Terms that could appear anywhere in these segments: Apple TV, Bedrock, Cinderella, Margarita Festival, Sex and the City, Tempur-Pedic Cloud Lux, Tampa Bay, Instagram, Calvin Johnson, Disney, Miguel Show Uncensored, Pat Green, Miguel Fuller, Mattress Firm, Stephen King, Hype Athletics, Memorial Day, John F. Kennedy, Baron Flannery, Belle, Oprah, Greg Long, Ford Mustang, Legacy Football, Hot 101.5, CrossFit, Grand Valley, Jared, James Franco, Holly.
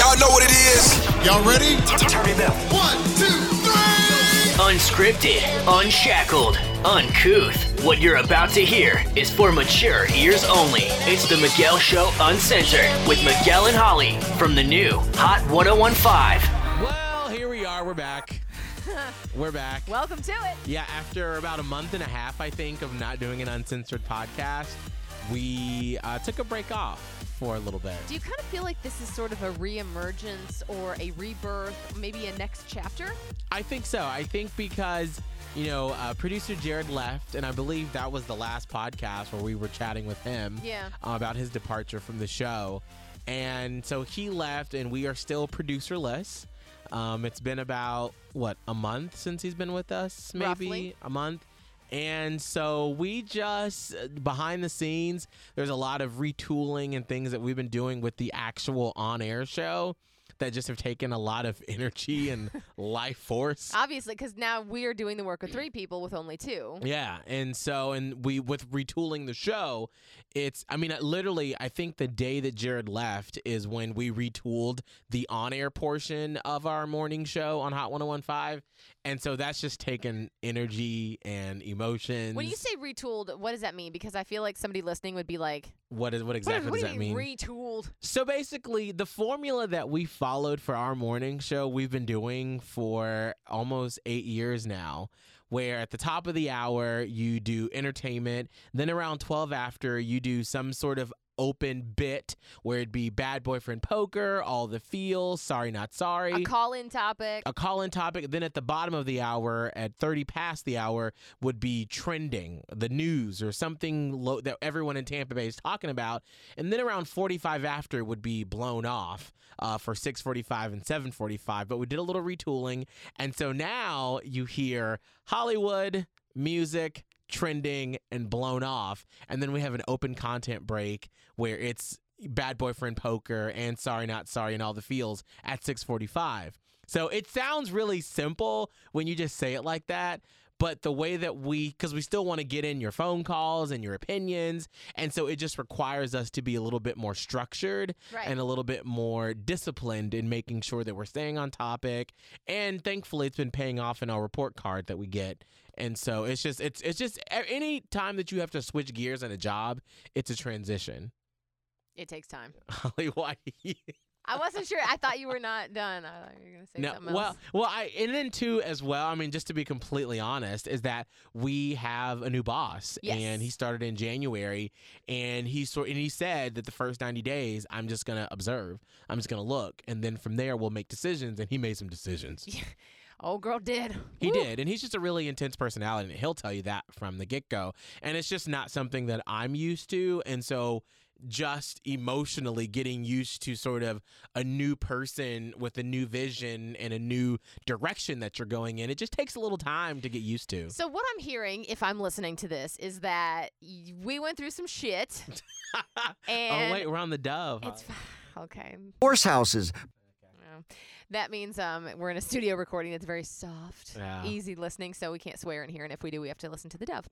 Y'all know what it is. Y'all ready? Turn it up. 1, 2, 3. Unscripted, unshackled, uncouth. What you're about to hear is for mature ears only. It's the Miguel Show Uncensored with Miguel and Holly from the new Hot 101.5. Well, here we are. We're back. We're back. Welcome to it. Yeah, after about a month and a half, I think, of not doing an uncensored podcast, we took a break off for a little bit. Do you kind of feel like this is sort of a reemergence or a rebirth, maybe a next chapter? I think so. I think because, you know, producer Jared left, and I believe that was the last podcast where we were chatting with him about his departure from the show. And so he left, and we are still producerless. It's been about, a month since he's been with us? Maybe roughly. A month. And so we just, behind the scenes, there's a lot of retooling and things that we've been doing with the actual on-air show that just have taken a lot of energy and life force. Obviously, because now we're doing the work of three people with only two. Yeah. And so, with retooling the show, I think the day that Jared left is when we retooled the on-air portion of our morning show on Hot 101.5. And so that's just taken energy and emotions. When you say retooled, what does that mean? Because I feel like somebody listening would be like, What does that mean? Retooled. So basically, the formula that we followed for our morning show, we've been doing for almost 8 years now, where at the top of the hour, you do entertainment. Then around 12 after, you do some sort of open bit where it'd be Bad Boyfriend Poker, All the Feels, Sorry Not Sorry. A call-in topic. Then at the bottom of the hour, at 30 past the hour, would be trending, the news, or something that everyone in Tampa Bay is talking about. And then around 45 after would be Blown Off for 6:45 and 7:45. But we did a little retooling. And so now you hear Hollywood, music, trending, and Blown Off, and then we have an open content break where it's Bad Boyfriend Poker and Sorry Not Sorry and All the Feels at 6:45. So it sounds really simple when you just say it like that, but the way that because we still want to get in your phone calls and your opinions, and so it just requires us to be a little bit more structured and a little bit more disciplined in making sure that we're staying on topic, and thankfully it's been paying off in our report card that we get. And so it's just any time that you have to switch gears in a job, it's a transition. It takes time. Holly, why? I wasn't sure. I thought you were not done. I thought you were going to say something else. Just to be completely honest, is that we have a new boss, and he started in January, and he said that the first 90 days, I'm just going to observe. I'm just going to look, and then from there, we'll make decisions, and he made some decisions. Yeah. Old girl did. He did, and he's just a really intense personality, and he'll tell you that from the get-go, and it's just not something that I'm used to, and so just emotionally getting used to sort of a new person with a new vision and a new direction that you're going in. It just takes a little time to get used to. So what I'm hearing, if I'm listening to this, is that we went through some shit. And oh, wait, we're on the dove. It's okay. Horsehouses. That means we're in a studio recording that's very soft, easy listening, so we can't swear in here, and if we do, we have to listen to the dove.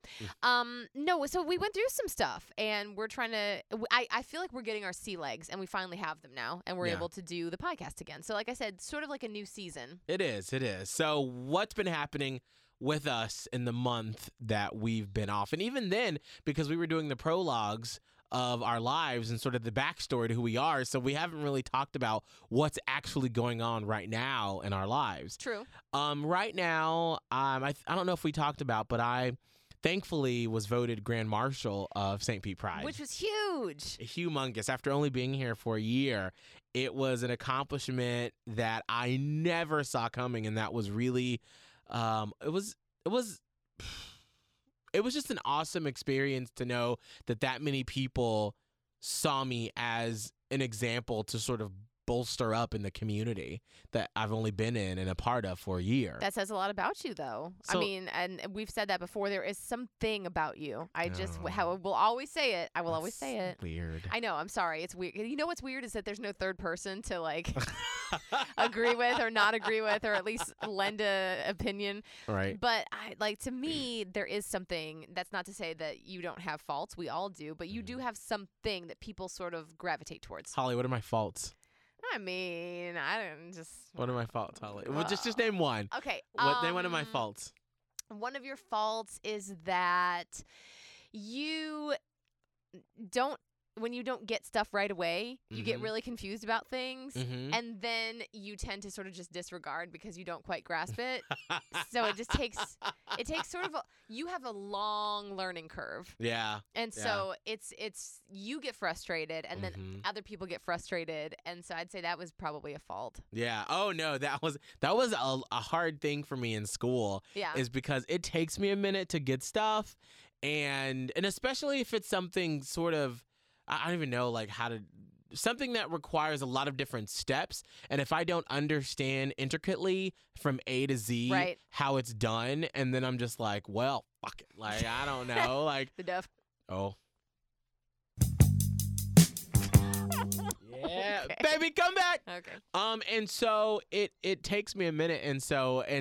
No, so we went through some stuff, and we're trying to – I feel like we're getting our sea legs, and we finally have them now, and we're able to do the podcast again. So like I said, sort of like a new season. It is. So what's been happening with us in the month that we've been off? And even then, because we were doing the prologues – of our lives and sort of the backstory to who we are. So we haven't really talked about what's actually going on right now in our lives. True. Right now, I don't know if we talked about, but I thankfully was voted Grand Marshal of St. Pete Pride. Which was huge. Humongous. After only being here for a year, it was an accomplishment that I never saw coming. And that was really, it was just an awesome experience to know that many people saw me as an example to sort of bolster up in the community that I've only been in and a part of for a year. That says a lot about you, though. So, and we've said that before. There is something about you. I will always say it. Weird. I know. I'm sorry. It's weird. You know what's weird is that there's no third person to like agree with or not agree with or at least lend a opinion. Right. But to me, there is something. That's not to say that you don't have faults. We all do. But you do have something that people sort of gravitate towards. Holly, what are my faults? I mean, I didn't just... What are my faults, Holly? Well, just name one. Okay. Name one of my faults. One of your faults is that you don't... When you don't get stuff right away, you get really confused about things, and then you tend to sort of just disregard because you don't quite grasp it. So it just takes sort of you have a long learning curve. Yeah. And so it's you get frustrated, and then other people get frustrated, and so I'd say that was probably a fault. Yeah. Oh no, that was a hard thing for me in school. Yeah. Is because it takes me a minute to get stuff, and especially if it's something sort of. I don't even know like how to something that requires a lot of different steps, and if I don't understand intricately from A to Z how it's done, and then I'm just like, well, fuck it, like I don't know, like the deaf. Oh, yeah, okay. Baby, come back. Okay. And so it takes me a minute, and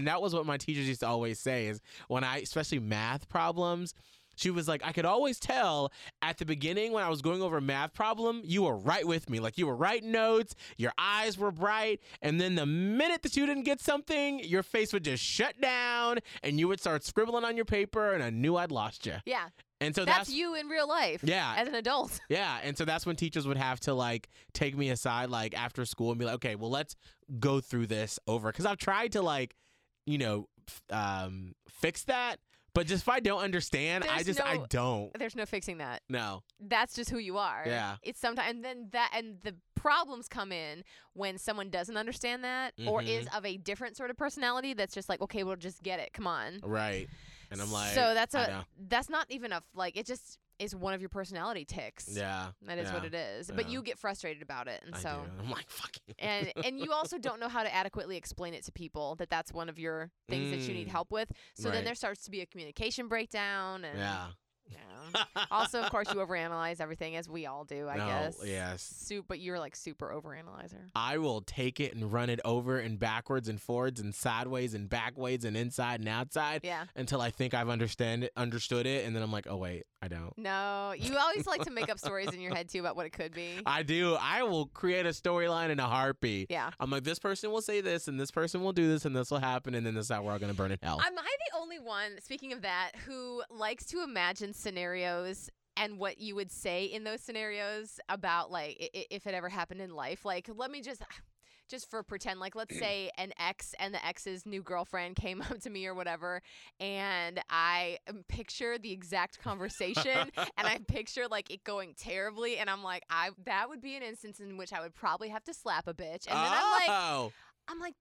that was what my teachers used to always say is when especially math problems. She was like, I could always tell at the beginning when I was going over a math problem, you were right with me. Like, you were writing notes, your eyes were bright, and then the minute that you didn't get something, your face would just shut down, and you would start scribbling on your paper, and I knew I'd lost you. Yeah. And so that's you in real life. Yeah. As an adult. Yeah. And so that's when teachers would have to like take me aside like after school and be like, okay, well, let's go through this over. Because I've tried to like, you know, fix that. But just if I don't understand, I don't. There's no fixing that. No. That's just who you are. Yeah. It's sometimes, and the problems come in when someone doesn't understand that or is of a different sort of personality that's just like, okay, we'll just get it. Come on. Right. And I'm like, so that's not even a, like, it just is one of your personality tics. Yeah. That is what it is. Yeah. But you get frustrated about it. And I do. I'm like, fuck you. And you also don't know how to adequately explain it to people that's one of your things that you need help with. So then there starts to be a communication breakdown. And, yeah. Also, of course, you overanalyze everything as we all do, I guess. Yes. But you're like super overanalyzer. I will take it and run it over and backwards and forwards and sideways and backways and inside and outside until I think I've understood it, and then I'm like, oh wait, I don't. No, you always like to make up stories in your head too about what it could be. I do. I will create a storyline in a heartbeat. Yeah. I'm like, this person will say this, and this person will do this, and this will happen, and then this is how we're all gonna burn in hell. Am I the only one? Speaking of that, who likes to imagine scenarios and what you would say in those scenarios about like if it ever happened in life. Like, let me just for pretend, like let's say an ex and the ex's new girlfriend came up to me or whatever, and I picture the exact conversation and I picture like it going terribly, and I'm like, that would be an instance in which I would probably have to slap a bitch, and then I'm like,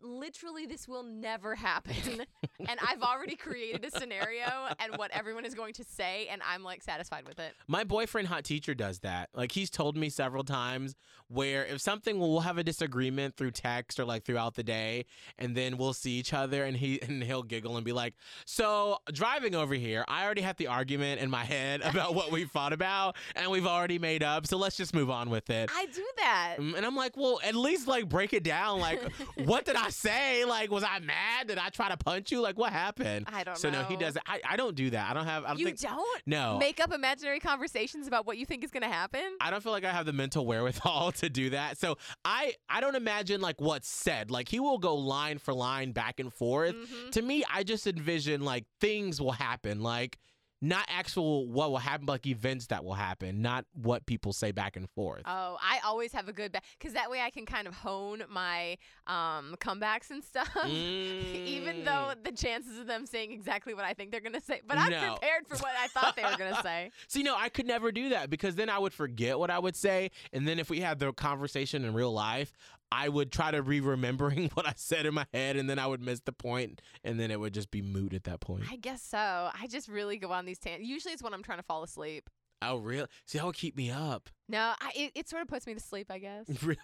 literally, this will never happen. And I've already created a scenario and what everyone is going to say, and I'm, like, satisfied with it. My boyfriend, hot teacher, does that. Like, he's told me several times where if something, we'll have a disagreement through text or, like, throughout the day, and then we'll see each other, and he'll giggle and be like, so, driving over here, I already had the argument in my head about what we fought about, and we've already made up, so let's just move on with it. I do that. And I'm like, well, at least, like, break it down, like, what did I say? Like, was I mad? Did I try to punch you? Like, what happened? I don't know. So, no, he doesn't. I don't do that. I don't have. You don't? No. Make up imaginary conversations about what you think is going to happen? I don't feel like I have the mental wherewithal to do that. So, I don't imagine, like, what's said. Like, he will go line for line back and forth. Mm-hmm. To me, I just envision, like, things will happen. Like, not actual what will happen, but like events that will happen, not what people say back and forth. Oh, I always have a good because that way I can kind of hone my comebacks and stuff, even though the chances of them saying exactly what I think they're going to say. But I'm prepared for what I thought they were going to say. See, no, I could never do that because then I would forget what I would say. And then if we had the conversation in real life, I would try to remembering what I said in my head, and then I would miss the point, and then it would just be moot at that point. I guess so. I just really go on these tangents. Usually it's when I'm trying to fall asleep. Oh, really? See, that would keep me up. No, it sort of puts me to sleep, I guess. Really?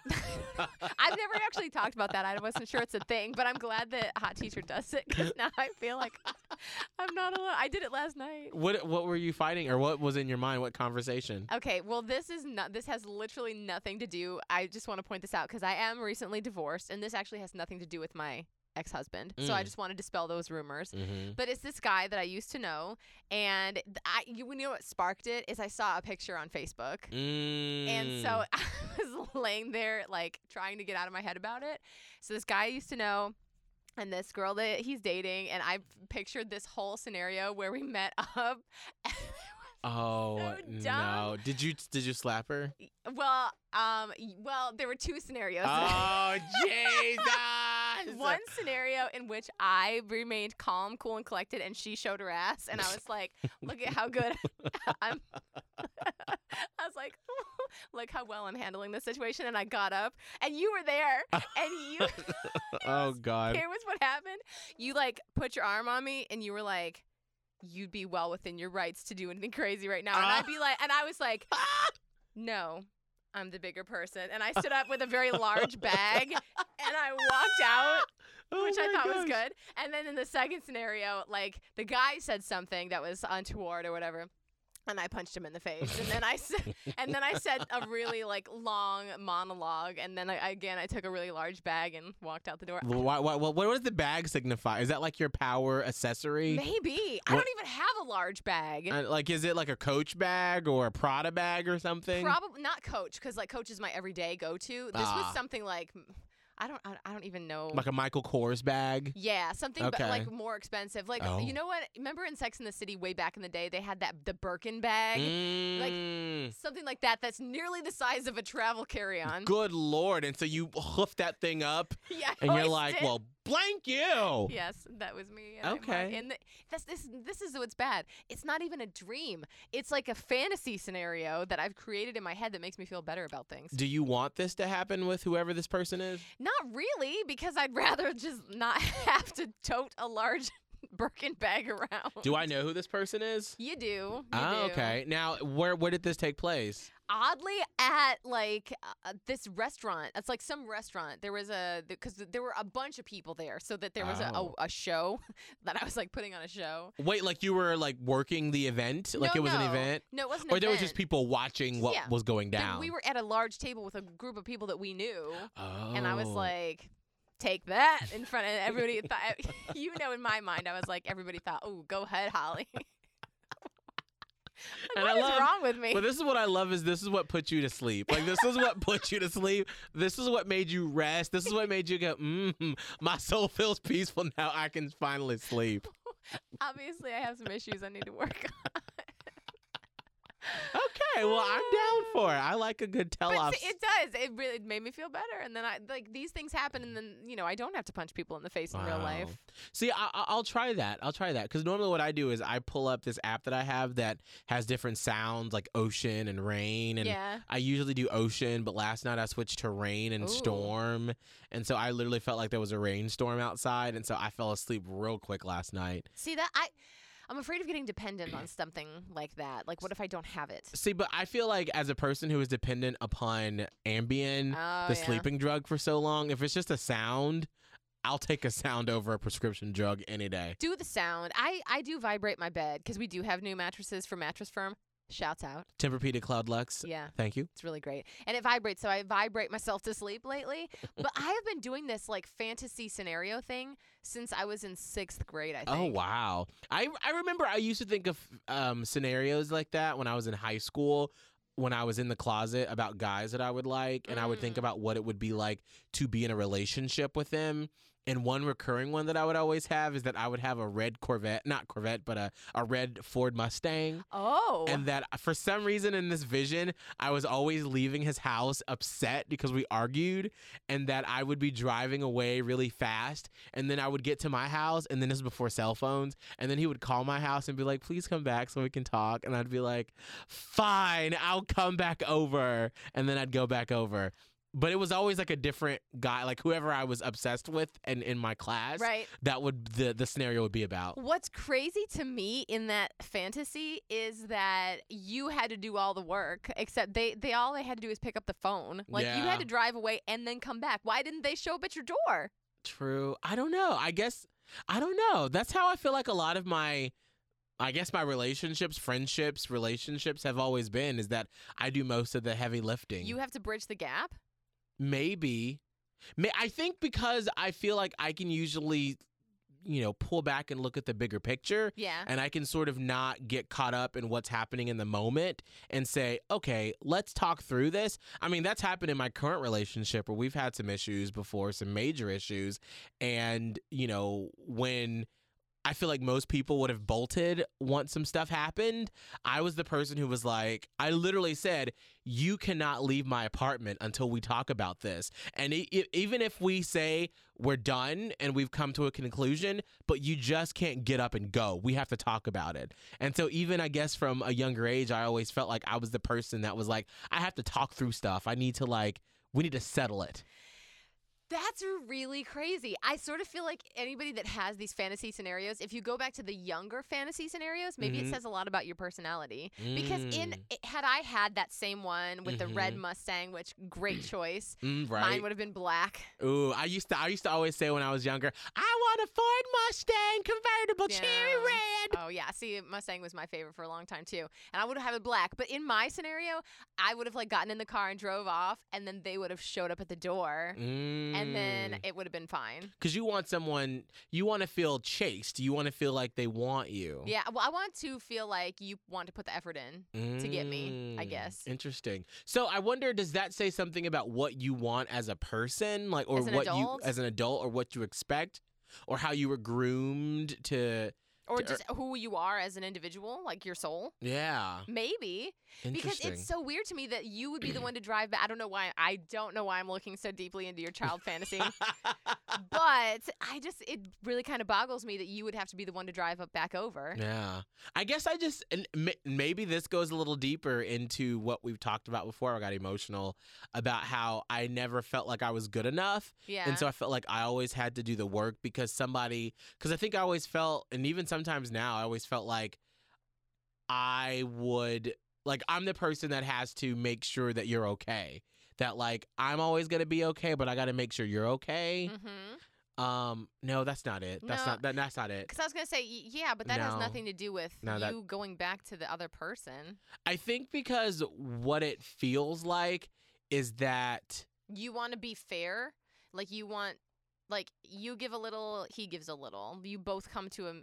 I've never actually talked about that. I wasn't sure it's a thing, but I'm glad that hot teacher does it because now I feel like I'm not alone. I did it last night. What were you fighting, or what was in your mind? What conversation? Okay, well, this has literally nothing to do. I just want to point this out because I am recently divorced, and this actually has nothing to do with my ex-husband. So I just want to dispel those rumors. But it's this guy that I used to know. And you know what sparked it is I saw a picture on Facebook. And so I was laying there like trying to get out of my head about it. So this guy I used to know and this girl that he's dating. And I pictured this whole scenario where we met up. Oh, so no. Did you slap her? Well, there were two scenarios. Oh, Jesus. One scenario in which I remained calm, cool, and collected, and she showed her ass, and I was like, look at how good I'm I was like, look how well I'm handling this situation, and I got up, and you were there, and you Oh, God. Here was what happened. You, like, put your arm on me, and you were like, you'd be well within your rights to do anything crazy right now. And I was like, no, I'm the bigger person. And I stood up with a very large bag and I walked out, which I thought was good. And then in the second scenario, like the guy said something that was untoward or whatever. And I punched him in the face. And then I said a really like long monologue. And then I took a really large bag and walked out the door. What does the bag signify? Is that like your power accessory? Maybe. I don't even have a large bag. Like, is it like a Coach bag or a Prada bag or something? Probably not Coach, because like Coach is my everyday go-to. This was something like, I don't even know. Like a Michael Kors bag? Yeah, something like more expensive. Like, you know what? Remember in Sex and the City way back in the day, they had the Birkin bag? Like something like that that's nearly the size of a travel carry-on. Good Lord. And so you hoofed that thing up. Yeah, and you're like, well, blank you. Yes, that was me. Okay. And this is what's bad. It's not even a dream. It's like a fantasy scenario that I've created in my head that makes me feel better about things. Do you want this to happen with whoever this person is? Not really, because I'd rather just not have to tote a large Birkin bag around. Do I know who this person is? You do. Okay. Now, where did this take place? Oddly, at like this restaurant. It's like some restaurant. There was because there were a bunch of people there, so that there was a show that I was like putting on a show. Wait, like you were like working the event? Like an event? No, it wasn't. Or there was just people watching what was going down. But we were at a large table with a group of people that we knew, and I was like, take that in front of everybody. Thought, you know, in my mind, I was like, everybody thought, oh, go ahead, Holly. Like, what is wrong with me? But this is what I love is this is what put you to sleep. Like, this is what put you to sleep. This is what made you rest. This is what made you go, my soul feels peaceful now. I can finally sleep. Obviously, I have some issues I need to work on. Okay, well, I'm down for it. I like a good tell-off. But it does. It really made me feel better. And then I like these things happen, and then you know I don't have to punch people in the face in real life. See, I'll try that. I'll try that because normally what I do is I pull up this app that I have that has different sounds like ocean and rain, and I usually do ocean, but last night I switched to rain and storm, and so I literally felt like there was a rainstorm outside, and so I fell asleep real quick last night. See that I'm afraid of getting dependent on something like that. Like, what if I don't have it? See, but I feel like as a person who is dependent upon Ambien, sleeping drug for so long, if it's just a sound, I'll take a sound over a prescription drug any day. Do the sound. I do vibrate my bed because we do have new mattresses from Mattress Firm. Shouts out. Tempur-Pedic Cloud Lux. Yeah. Thank you. It's really great. And it vibrates, so I vibrate myself to sleep lately. But I have been doing this, like, fantasy scenario thing since I was in 6th grade, I think. Oh, wow. I remember I used to think of scenarios like that when I was in high school, when I was in the closet about guys that I would like, and I would think about what it would be like to be in a relationship with them. And one recurring one that I would always have is that I would have a red Corvette, not Corvette, but a red Ford Mustang. Oh. And that for some reason in this vision, I was always leaving his house upset because we argued and that I would be driving away really fast. And then I would get to my house and then this is before cell phones. And then he would call my house and be like, please come back so we can talk. And I'd be like, fine, I'll come back over. And then I'd go back over. But it was always like a different guy, like whoever I was obsessed with and in my class, right. That would the scenario would be about. What's crazy to me in that fantasy is that you had to do all the work, except they had to do is pick up the phone. Like you had to drive away and then come back. Why didn't they show up at your door? True. I don't know. I guess I don't know. That's how I feel like a lot of my relationships, friendships, have always been is that I do most of the heavy lifting. You have to bridge the gap? Maybe. I think because I feel like I can usually, you know, pull back and look at the bigger picture. Yeah. And I can sort of not get caught up in what's happening in the moment and say, okay, let's talk through this. I mean, that's happened in my current relationship where we've had some issues before, some major issues. And, you know, when I feel like most people would have bolted once some stuff happened, I was the person who was like, I literally said, you cannot leave my apartment until we talk about this. And even if we say we're done and we've come to a conclusion, but you just can't get up and go. We have to talk about it. And so even, I guess, from a younger age, I always felt like I was the person that was like, I have to talk through stuff. We need to settle it. That's really crazy. I sort of feel like anybody that has these fantasy scenarios, if you go back to the younger fantasy scenarios, maybe it says a lot about your personality. Because had I had that same one with the red Mustang, which great choice, mine would have been black. Ooh, I used to always say when I was younger, I want a Ford Mustang convertible cherry red. Oh yeah, see, Mustang was my favorite for a long time too, and I would have had it black. But in my scenario, I would have like gotten in the car and drove off, and then they would have showed up at the door. And then it would have been fine. Because you want someone, you want to feel chased. You want to feel like they want you. Yeah, well, I want to feel like you want to put the effort in to get me, I guess. Interesting. So I wonder, does that say something about what you want as a person? Like, or what adult? You, as an adult, or what you expect? Or how you were groomed to... Or just who you are as an individual, like your soul. Yeah. Maybe. Because it's so weird to me that you would be the one to drive back. I don't know why I'm looking so deeply into your child fantasy. But it really kind of boggles me that you would have to be the one to drive back over. Yeah. I guess maybe this goes a little deeper into what we've talked about before. I got emotional about how I never felt like I was good enough. Yeah. And so I felt like I always had to do the work because I think I always felt, and even sometimes now, I always felt like I'm the person that has to make sure that you're okay. That like I'm always gonna be okay, but I gotta make sure you're okay. Mm-hmm. No, that's not it. That's not it. Because I was gonna say, yeah, but that has nothing to do with you going back to the other person. I think because what it feels like is that you want to be fair. Like you want. Like, you give a little, he gives a little. You both come to a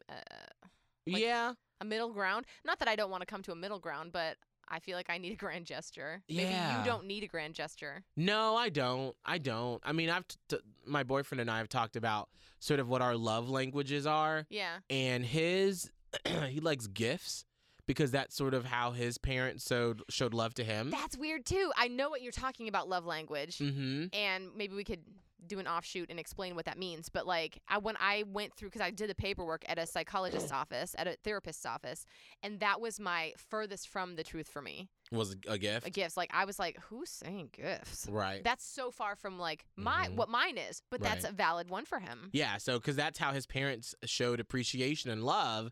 middle ground. Not that I don't want to come to a middle ground, but I feel like I need a grand gesture. Maybe you don't need a grand gesture. No, I don't. I mean, my boyfriend and I have talked about sort of what our love languages are. Yeah. And he likes gifts. Because that's sort of how his parents showed love to him. That's weird, too. I know what you're talking about, love language. Mm-hmm. And maybe we could do an offshoot and explain what that means. But, like, when I went through, because I did the paperwork at a psychologist's office, at a therapist's office, and that was my furthest from the truth for me. Was a gift? A gift. Like, I was like, who's saying gifts? Right. That's so far from, like, what mine is. But that's a valid one for him. Yeah, so, because that's how his parents showed appreciation and love.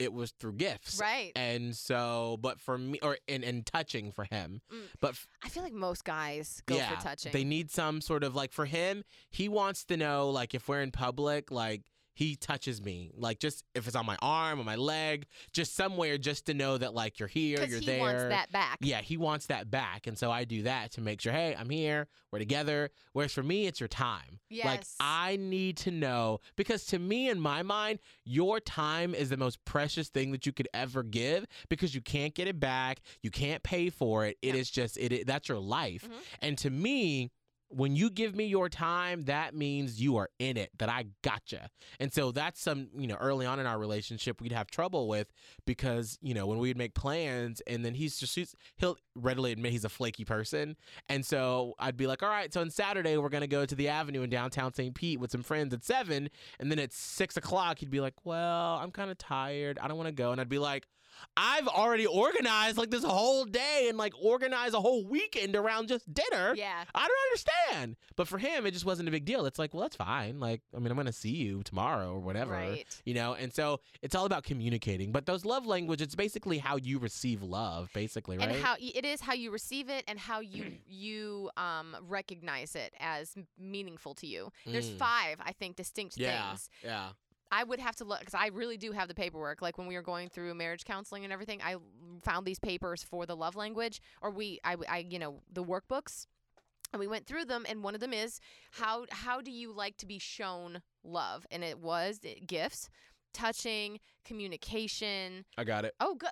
It was through gifts. Right. And so, but for me, or and touching for him. But I feel like most guys go for touching. They need some sort of, like, for him, he wants to know, like, if we're in public, like, he touches me. Like, just if it's on my arm or my leg, just somewhere, just to know that, like, you're here, you're there. Because he wants that back. Yeah, he wants that back. And so I do that to make sure, hey, I'm here, we're together. Whereas for me, it's your time. Yes. Like, I need to know, because to me, in my mind, your time is the most precious thing that you could ever give, because you can't get it back. You can't pay for it. It is just, that's your life. Mm-hmm. And to me, when you give me your time, that means you are in it, that I gotcha. And so that's early on in our relationship, we'd have trouble with, because, you know, when we'd make plans, and then he'll readily admit he's a flaky person. And so I'd be like, all right, so on Saturday, we're going to go to the Avenue in downtown St. Pete with some friends at 7. And then at 6 o'clock, he'd be like, well, I'm kind of tired, I don't want to go. And I'd be like, I've already organized, like, this whole day and, like, organized a whole weekend around just dinner. Yeah. I don't understand. But for him, it just wasn't a big deal. It's like, well, that's fine. Like, I mean, I'm going to see you tomorrow or whatever. Right. You know, and so it's all about communicating. But those love language, it's basically how you receive love, basically, right? And how it is how you receive it, and how you recognize it as meaningful to you. There's 5, I think, distinct things. Yeah. I would have to look, because I really do have the paperwork. Like, when we were going through marriage counseling and everything, I found these papers for the love language, or the workbooks. And we went through them, and one of them is, how do you like to be shown love? And it was gifts, touching, communication. I got it. Oh, good.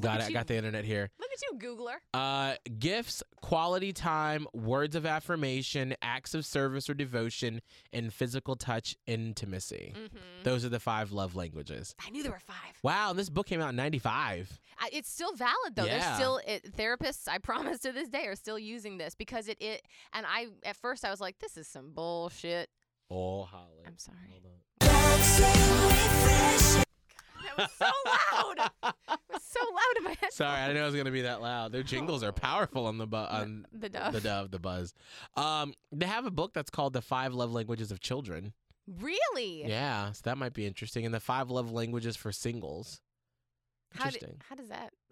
Got it. I got the internet here. Look at you, Googler. Gifts, quality time, words of affirmation, acts of service or devotion, and physical touch intimacy. Mm-hmm. Those are the 5 love languages. I knew there were 5. Wow, this book came out in 95. It's still valid, though. Yeah. There's still therapists, I promise, to this day are still using this because it and I, at first, I was like, this is some bullshit. Oh, Holly. I'm sorry. Hold on. God, that was so loud. It was so loud in my head. Sorry, I didn't know it was going to be that loud. Their jingles are powerful on the buzz. They have a book that's called The Five Love Languages of Children. Really? Yeah, so that might be interesting. And The Five Love Languages for Singles. Interesting.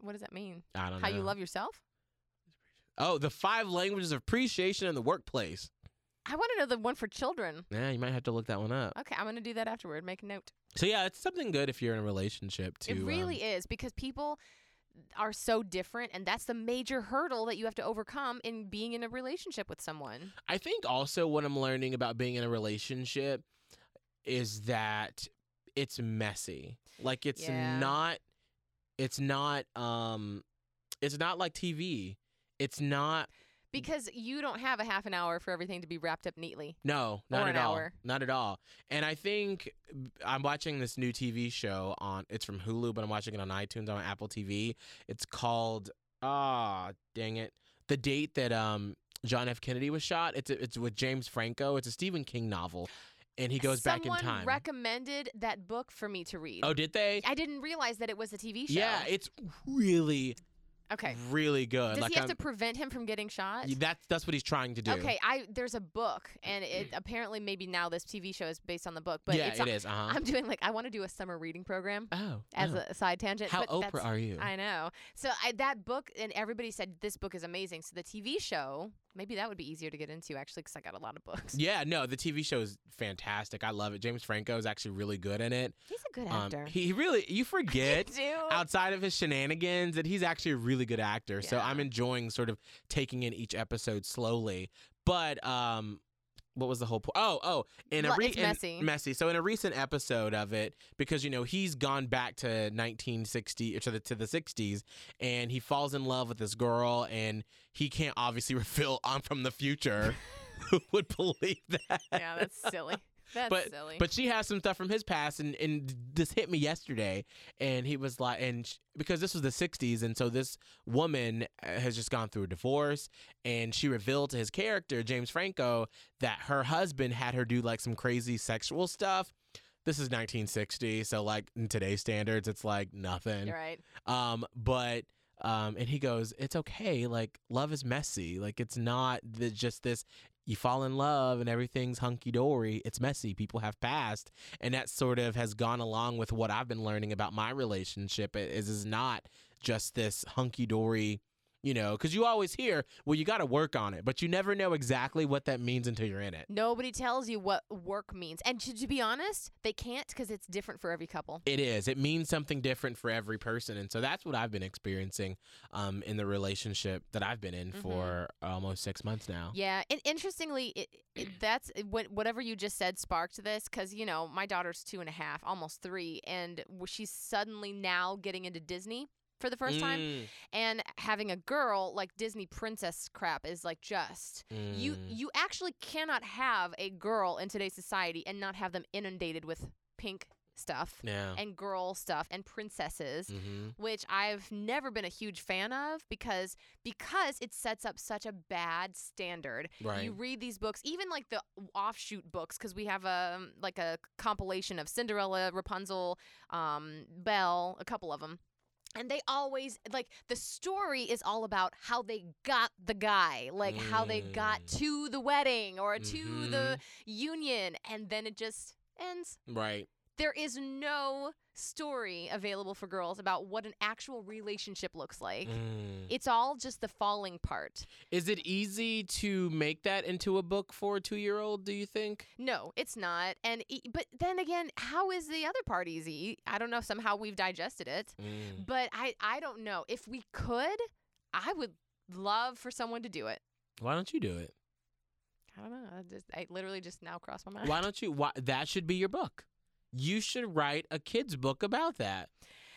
What does that mean? I don't know. How you love yourself? Oh, The Five Languages of Appreciation in the Workplace. I want to know the one for children. Yeah, you might have to look that one up. Okay, I'm going to do that afterward. Make a note. So, yeah, it's something good if you're in a relationship, too. It really is, because people are so different, and that's the major hurdle that you have to overcome in being in a relationship with someone. I think also what I'm learning about being in a relationship is that it's messy. Like, it's not like TV. It's not... Because you don't have a half an hour for everything to be wrapped up neatly. No, not at all. Not at all. And I think I'm watching this new TV show it's from Hulu, but I'm watching it on iTunes, on Apple TV. It's called, The Date That John F. Kennedy was shot. It's with James Franco. It's a Stephen King novel. And he goes back in time. Someone recommended that book for me to read. Oh, did they? I didn't realize that it was a TV show. Yeah, it's really... Okay. Really good. Does he have to prevent him from getting shot? That's what he's trying to do. Okay, there's a book, and it apparently maybe now this TV show is based on the book. But yeah, it is. Uh-huh. I'm doing I want to do a summer reading program. Oh, as a side tangent. How Oprah are you? I know. So that book, and everybody said this book is amazing. So the TV show, maybe that would be easier to get into actually, because I got a lot of books. Yeah, no, the TV show is fantastic. I love it. James Franco is actually really good in it. He's a good actor. He really, you forget outside of his shenanigans that he's actually a really good actor. Yeah. So I'm enjoying sort of taking in each episode slowly. But what was the whole point? Messy. So in a recent episode of it, because he's gone back to 1960 to the 60s, and he falls in love with this girl, and he can't obviously reveal I'm from the future. Who would believe that? Yeah, that's silly. But she has some stuff from his past, and this hit me yesterday. And he was like, because this was the 60s, and so this woman has just gone through a divorce, and she revealed to his character, James Franco, that her husband had her do some crazy sexual stuff. This is 1960, so in today's standards, it's nothing. You're right. And he goes, it's okay. Love is messy. It's not just this. You fall in love and everything's hunky-dory. It's messy. People have passed. And that sort of has gone along with what I've been learning about my relationship. It is not just this hunky-dory, because you always hear, well, you got to work on it. But you never know exactly what that means until you're in it. Nobody tells you what work means. And to be honest, they can't, because it's different for every couple. It is. It means something different for every person. And so that's what I've been experiencing in the relationship that I've been in for almost 6 months now. Yeah. And interestingly, whatever you just said sparked this, because, my daughter's 2.5, almost 3, and she's suddenly now getting into Disney for the first time, and having a girl, Disney princess crap is you actually cannot have a girl in today's society and not have them inundated with pink stuff and girl stuff and princesses, which I've never been a huge fan of because it sets up such a bad standard. Right. You read these books, even the offshoot books, because we have a compilation of Cinderella, Rapunzel, Belle, a couple of them. And they always, the story is all about how they got the guy, how they got to the wedding or to the union, and then it just ends. Right. There is no story available for girls about what an actual relationship looks like. It's all just the falling part. Is it easy to make that into a book for a 2-year-old, do you think? No, it's not. But then again, how is the other part easy? I don't know. Somehow we've digested it. But I don't know. If we could, I would love for someone to do it. Why don't you do it? I don't know. I literally just now crossed my mind. Why don't you? That should be your book. You should write a kid's book about that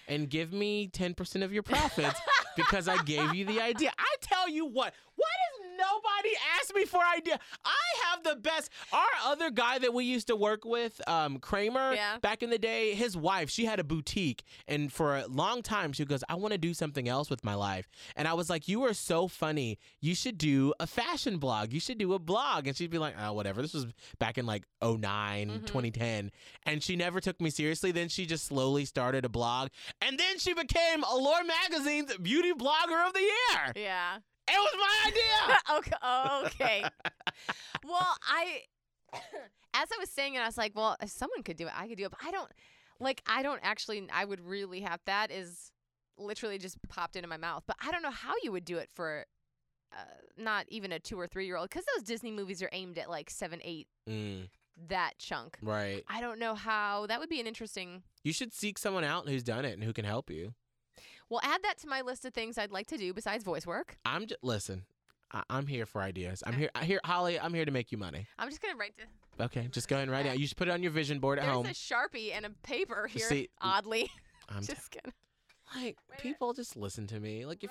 and give me 10% of your profits because I gave you the idea. I tell you what. Why does nobody ask me for idea? I have the best. Our other guy that we used to work with, Kramer, back in the day, his wife, she had a boutique. And for a long time, she goes, I want to do something else with my life. And I was like, you are so funny. You should do a fashion blog. You should do a blog. And she'd be like, oh, whatever. This was back in like 2009, 2010. And she never took me seriously. Then she just slowly started a blog. And then she became Allure Magazine's Beauty Blogger of the Year. Yeah. It was my idea. Okay. Well, as I was saying it, I was like, well, if someone could do it, I could do it. But I would really have, that is literally just popped into my mouth. But I don't know how you would do it for not even a 2 or 3 year old. Because those Disney movies are aimed at like 7, 8, that chunk. Right. I don't know how, that would be an interesting. You should seek someone out who's done it and who can help you. Well, add that to my list of things I'd like to do besides voice work. Listen, I'm here for ideas. I'm here, Holly, I'm here to make you money. I'm just going to write this. Okay, just go ahead and write it out. You should put it on your vision board at home. There's a Sharpie and a paper here, see, oddly. I'm just kidding. Like, people just listen to me. Like,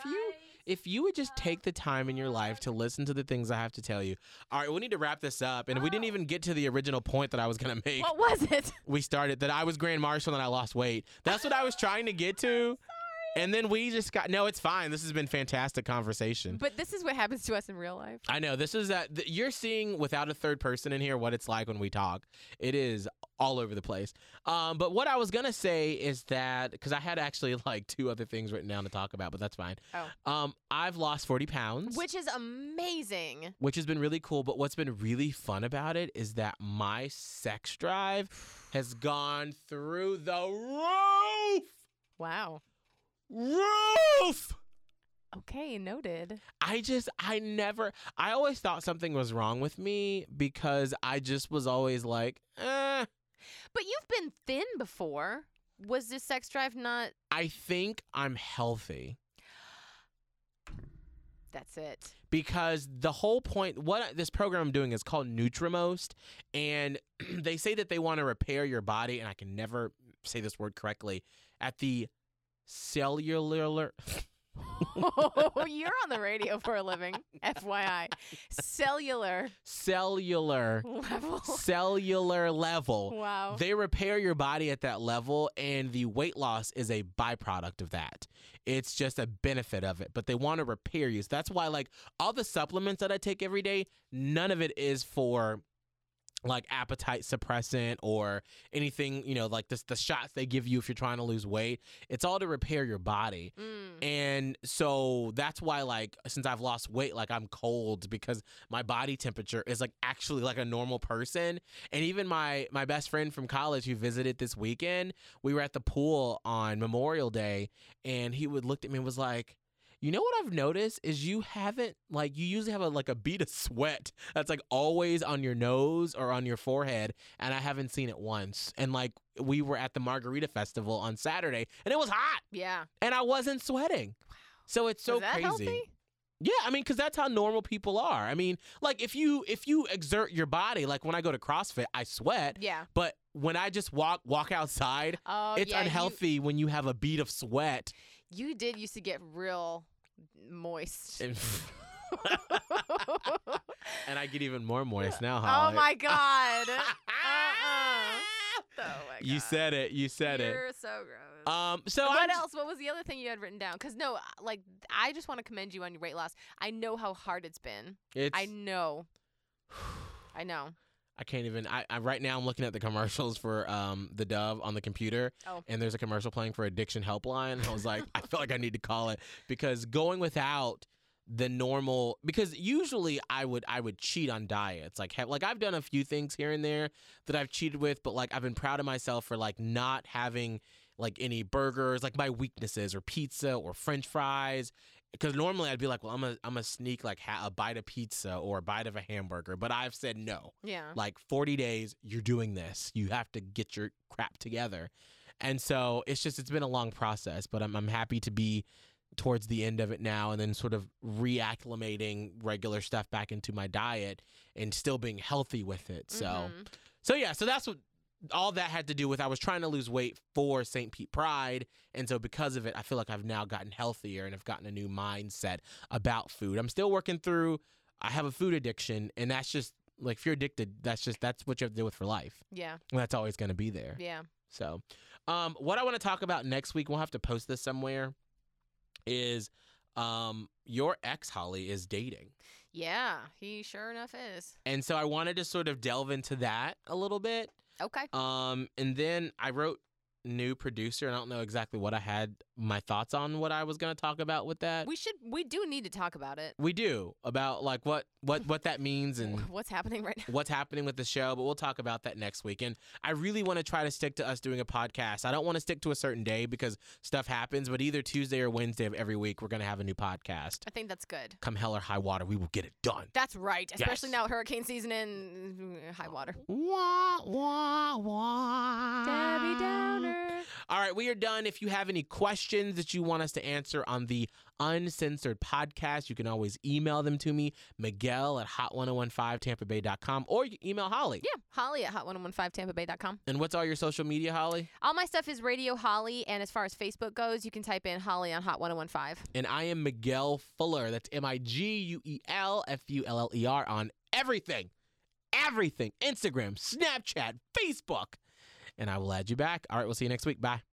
if you would just take the time in your life to listen to the things I have to tell you. All right, we need to wrap this up. And we didn't even get to the original point that I was going to make. What was it? We started that I was Grand Marshal and I lost weight. That's what I was trying to get to. And then we just got, no, it's fine. This has been fantastic conversation. But this is what happens to us in real life. I know. This is that you're seeing without a third person in here what it's like when we talk. It is all over the place. But what I was going to say is that, because I had actually like 2 other things written down to talk about, but that's fine. Oh. I've lost 40 pounds. Which is amazing. Which has been really cool. But what's been really fun about it is that my sex drive has gone through the roof. Wow. Roof. Okay, noted. I always thought something was wrong with me because I just was always like, eh. But you've been thin before. Was this sex drive not? I think I'm healthy. That's it. Because the whole point, what this program I'm doing is called Nutrimost, and they say that they want to repair your body, and I can never say this word correctly, at the cellular. Oh, you're on the radio for a living, FYI. Cellular level. Cellular level. Wow. They repair your body at that level, and the weight loss is a byproduct of that. It's just a benefit of it, but they want to repair you. So that's why, like, all the supplements that I take every day, none of it is for like appetite suppressant or anything, you know, like the shots they give you if you're trying to lose weight. It's all to repair your body. And so that's why, like, since I've lost weight, like, I'm cold because my body temperature is like actually like a normal person. And even my best friend from college who visited this weekend, we were at the pool on Memorial Day, and he looked at me and was like, you know what I've noticed is you haven't, like, you usually have a bead of sweat that's like always on your nose or on your forehead, and I haven't seen it once. And like, we were at the Margarita Festival on Saturday, and it was hot. Yeah. And I wasn't sweating. Wow. So it's so crazy. Is that healthy? Yeah, I mean, because that's how normal people are. I mean, like, if you exert your body, like when I go to CrossFit, I sweat. Yeah. But when I just walk outside, it's unhealthy when you have a bead of sweat. You did used to get real moist. And I get even more moist now, Holly. Oh, my God. Oh, my God. You said it. You're so gross. So what was the other thing you had written down? Because, no, like, I just want to commend you on your weight loss. I know how hard it's been. I know. I can't even. I right now I'm looking at the commercials for the Dove on the computer, and there's a commercial playing for Addiction Helpline. I was like, I feel like I need to call it because going without the normal. Because usually I would cheat on diets. Like I've done a few things here and there that I've cheated with, but like I've been proud of myself for like not having like any burgers, like my weaknesses, or pizza or French fries. Because normally I'd be like, well, I'm a sneak like a bite of pizza or a bite of a hamburger. But I've said no. Yeah. Like 40 days, you're doing this. You have to get your crap together. And so it's been a long process. But I'm happy to be towards the end of it now, and then sort of reacclimating regular stuff back into my diet and still being healthy with it. Mm-hmm. So yeah, so that's what all that had to do with. I was trying to lose weight for St. Pete Pride, and so because of it, I feel like I've now gotten healthier and have gotten a new mindset about food. I'm still working through, I have a food addiction, and that's just, like, if you're addicted, that's what you have to deal with for life. Yeah. And that's always going to be there. Yeah. So, what I want to talk about next week, we'll have to post this somewhere, is your ex, Holly, is dating. Yeah, he sure enough is. And so I wanted to sort of delve into that a little bit. Okay. And then I wrote new producer, and I don't know exactly what I had my thoughts on what I was going to talk about with that. We do need to talk about it. We do, about like what that means and what's happening right now. What's happening with the show, but we'll talk about that next week. And I really want to try to stick to us doing a podcast. I don't want to stick to a certain day because stuff happens, but either Tuesday or Wednesday of every week we're going to have a new podcast. I think that's good. Come hell or high water, we will get it done. That's right. Especially now hurricane season and high water. Wah, wah, wah. Debbie Downer. All right, we are done. If you have any questions that you want us to answer on the Uncensored podcast, you can always email them to me, Miguel at hot1015tampabay.com, or you can email Holly. Yeah, Holly at hot1015tampabay.com. And what's all your social media, Holly? All my stuff is Radio Holly, and as far as Facebook goes, you can type in Holly on Hot 1015. And I am Miguel Fuller. That's MIGUELFULLER on everything. Everything. Instagram, Snapchat, Facebook. And I will add you back. All right, we'll see you next week. Bye.